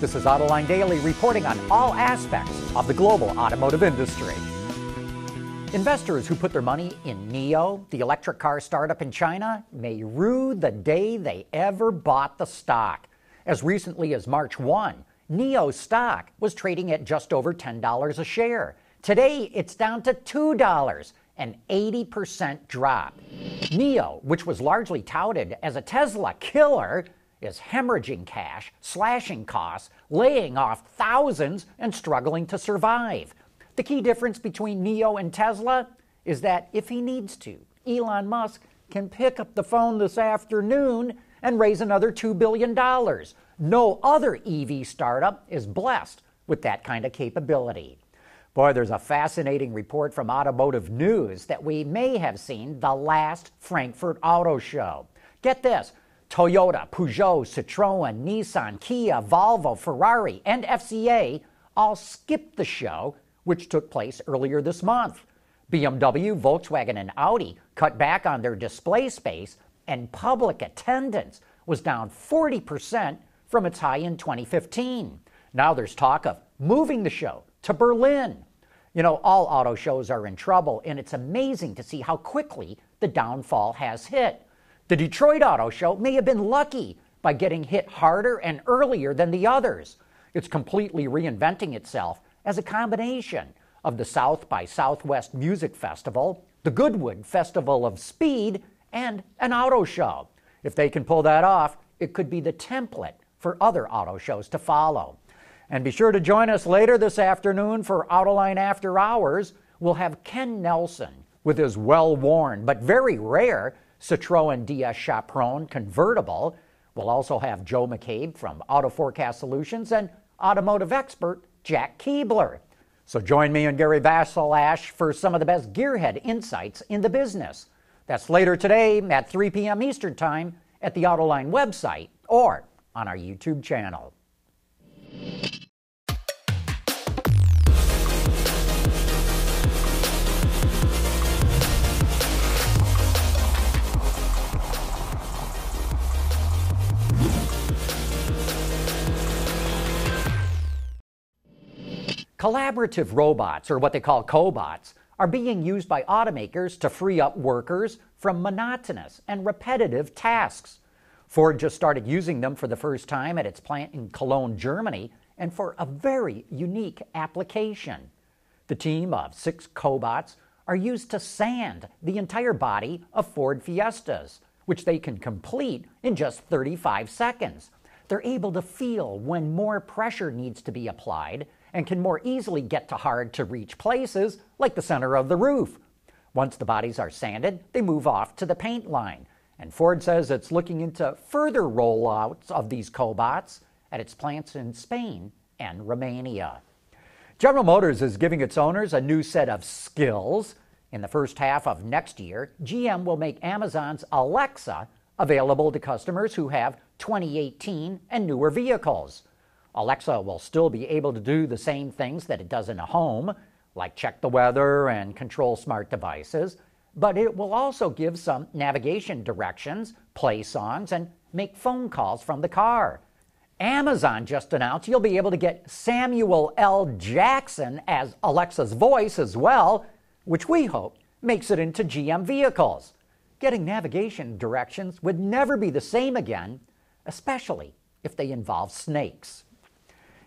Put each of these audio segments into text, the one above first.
This is AutoLine Daily reporting on all aspects of the global automotive industry. Investors who put their money in NIO, the electric car startup in China, may rue the day they ever bought the stock. As recently as March 1, NIO stock was trading at just over $10 a share. Today, it's down to $2, an 80% drop. NIO, which was largely touted as a Tesla killer, is hemorrhaging cash, slashing costs, laying off thousands, and struggling to survive. The key difference between NIO and Tesla is that if he needs to, Elon Musk can pick up the phone this afternoon and raise another $2 billion. No other EV startup is blessed with that kind of capability. Boy, there's a fascinating report from Automotive News that we may have seen the last Frankfurt Auto Show. Get this. Toyota, Peugeot, Citroën, Nissan, Kia, Volvo, Ferrari, and FCA all skipped the show, which took place earlier this month. BMW, Volkswagen, and Audi cut back on their display space, and public attendance was down 40% from its high in 2015. Now there's talk of moving the show to Berlin. You know, all auto shows are in trouble, and it's amazing to see how quickly the downfall has hit. The Detroit Auto Show may have been lucky by getting hit harder and earlier than the others. It's completely reinventing itself as a combination of the South by Southwest Music Festival, the Goodwood Festival of Speed, and an auto show. If they can pull that off, it could be the template for other auto shows to follow. And be sure to join us later this afternoon for AutoLine After Hours. We'll have Ken Nelson with his well-worn but very rare Citroen DS Chapron convertible. We'll also have Joe McCabe from Auto Forecast Solutions and automotive expert Jack Keebler. So join me and Gary Vasilash for some of the best gearhead insights in the business. That's later today at 3 p.m. Eastern Time at the AutoLine website or on our YouTube channel. Collaborative robots, or what they call cobots, are being used by automakers to free up workers from monotonous and repetitive tasks. Ford just started using them for the first time at its plant in Cologne, Germany, and for a very unique application. The team of 6 cobots are used to sand the entire body of Ford Fiestas, which they can complete in just 35 seconds. They're able to feel when more pressure needs to be applied and can more easily get to hard-to-reach places like the center of the roof. Once the bodies are sanded, they move off to the paint line. And Ford says it's looking into further rollouts of these cobots at its plants in Spain and Romania. General Motors is giving its owners a new set of skills. In the first half of next year, GM will make Amazon's Alexa available to customers who have 2018 and newer vehicles. Alexa will still be able to do the same things that it does in a home, like check the weather and control smart devices, but it will also give some navigation directions, play songs, and make phone calls from the car. Amazon just announced you'll be able to get Samuel L. Jackson as Alexa's voice as well, which we hope makes it into GM vehicles. Getting navigation directions would never be the same again, especially if they involve snakes.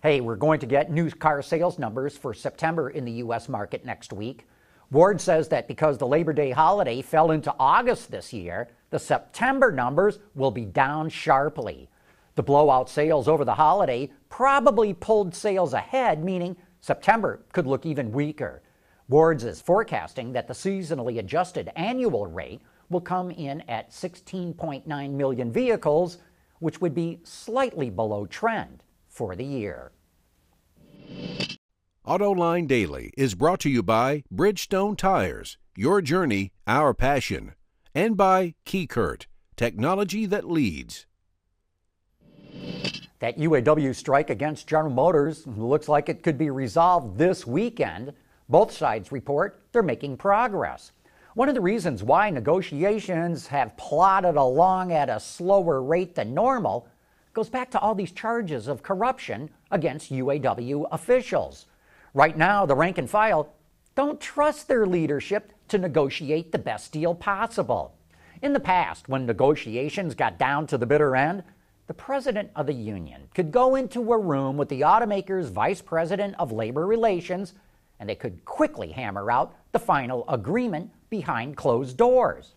Hey, we're going to get new car sales numbers for September in the U.S. market next week. Ward says that because the Labor Day holiday fell into August this year, the September numbers will be down sharply. The blowout sales over the holiday probably pulled sales ahead, meaning September could look even weaker. Ward's is forecasting that the seasonally adjusted annual rate will come in at 16.9 million vehicles, which would be slightly below trend for the year. AutoLine Daily is brought to you by Bridgestone Tires, your journey, our passion, and by KeyCurt, technology that leads. That UAW strike against General Motors looks like it could be resolved this weekend. Both sides report they're making progress. One of the reasons why negotiations have plodded along at a slower rate than normal goes back to all these charges of corruption against UAW officials. Right now, the rank and file don't trust their leadership to negotiate the best deal possible. In the past, when negotiations got down to the bitter end, the president of the union could go into a room with the automaker's vice president of labor relations, and they could quickly hammer out the final agreement behind closed doors.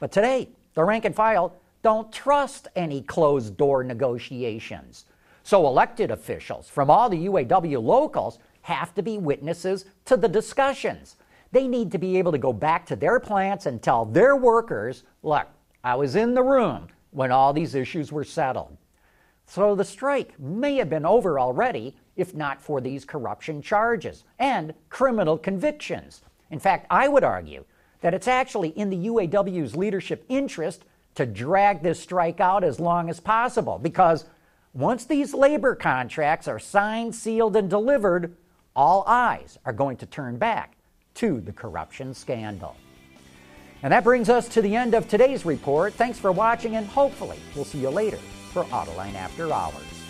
But today, the rank and file don't trust any closed-door negotiations. So elected officials from all the UAW locals have to be witnesses to the discussions. They need to be able to go back to their plants and tell their workers, look, I was in the room when all these issues were settled. So the strike may have been over already if not for these corruption charges and criminal convictions. In fact, I would argue that it's actually in the UAW's leadership interest to drag this strike out as long as possible, because once these labor contracts are signed, sealed, and delivered, all eyes are going to turn back to the corruption scandal. And that brings us to the end of today's report. Thanks for watching, and hopefully we'll see you later for AutoLine After Hours.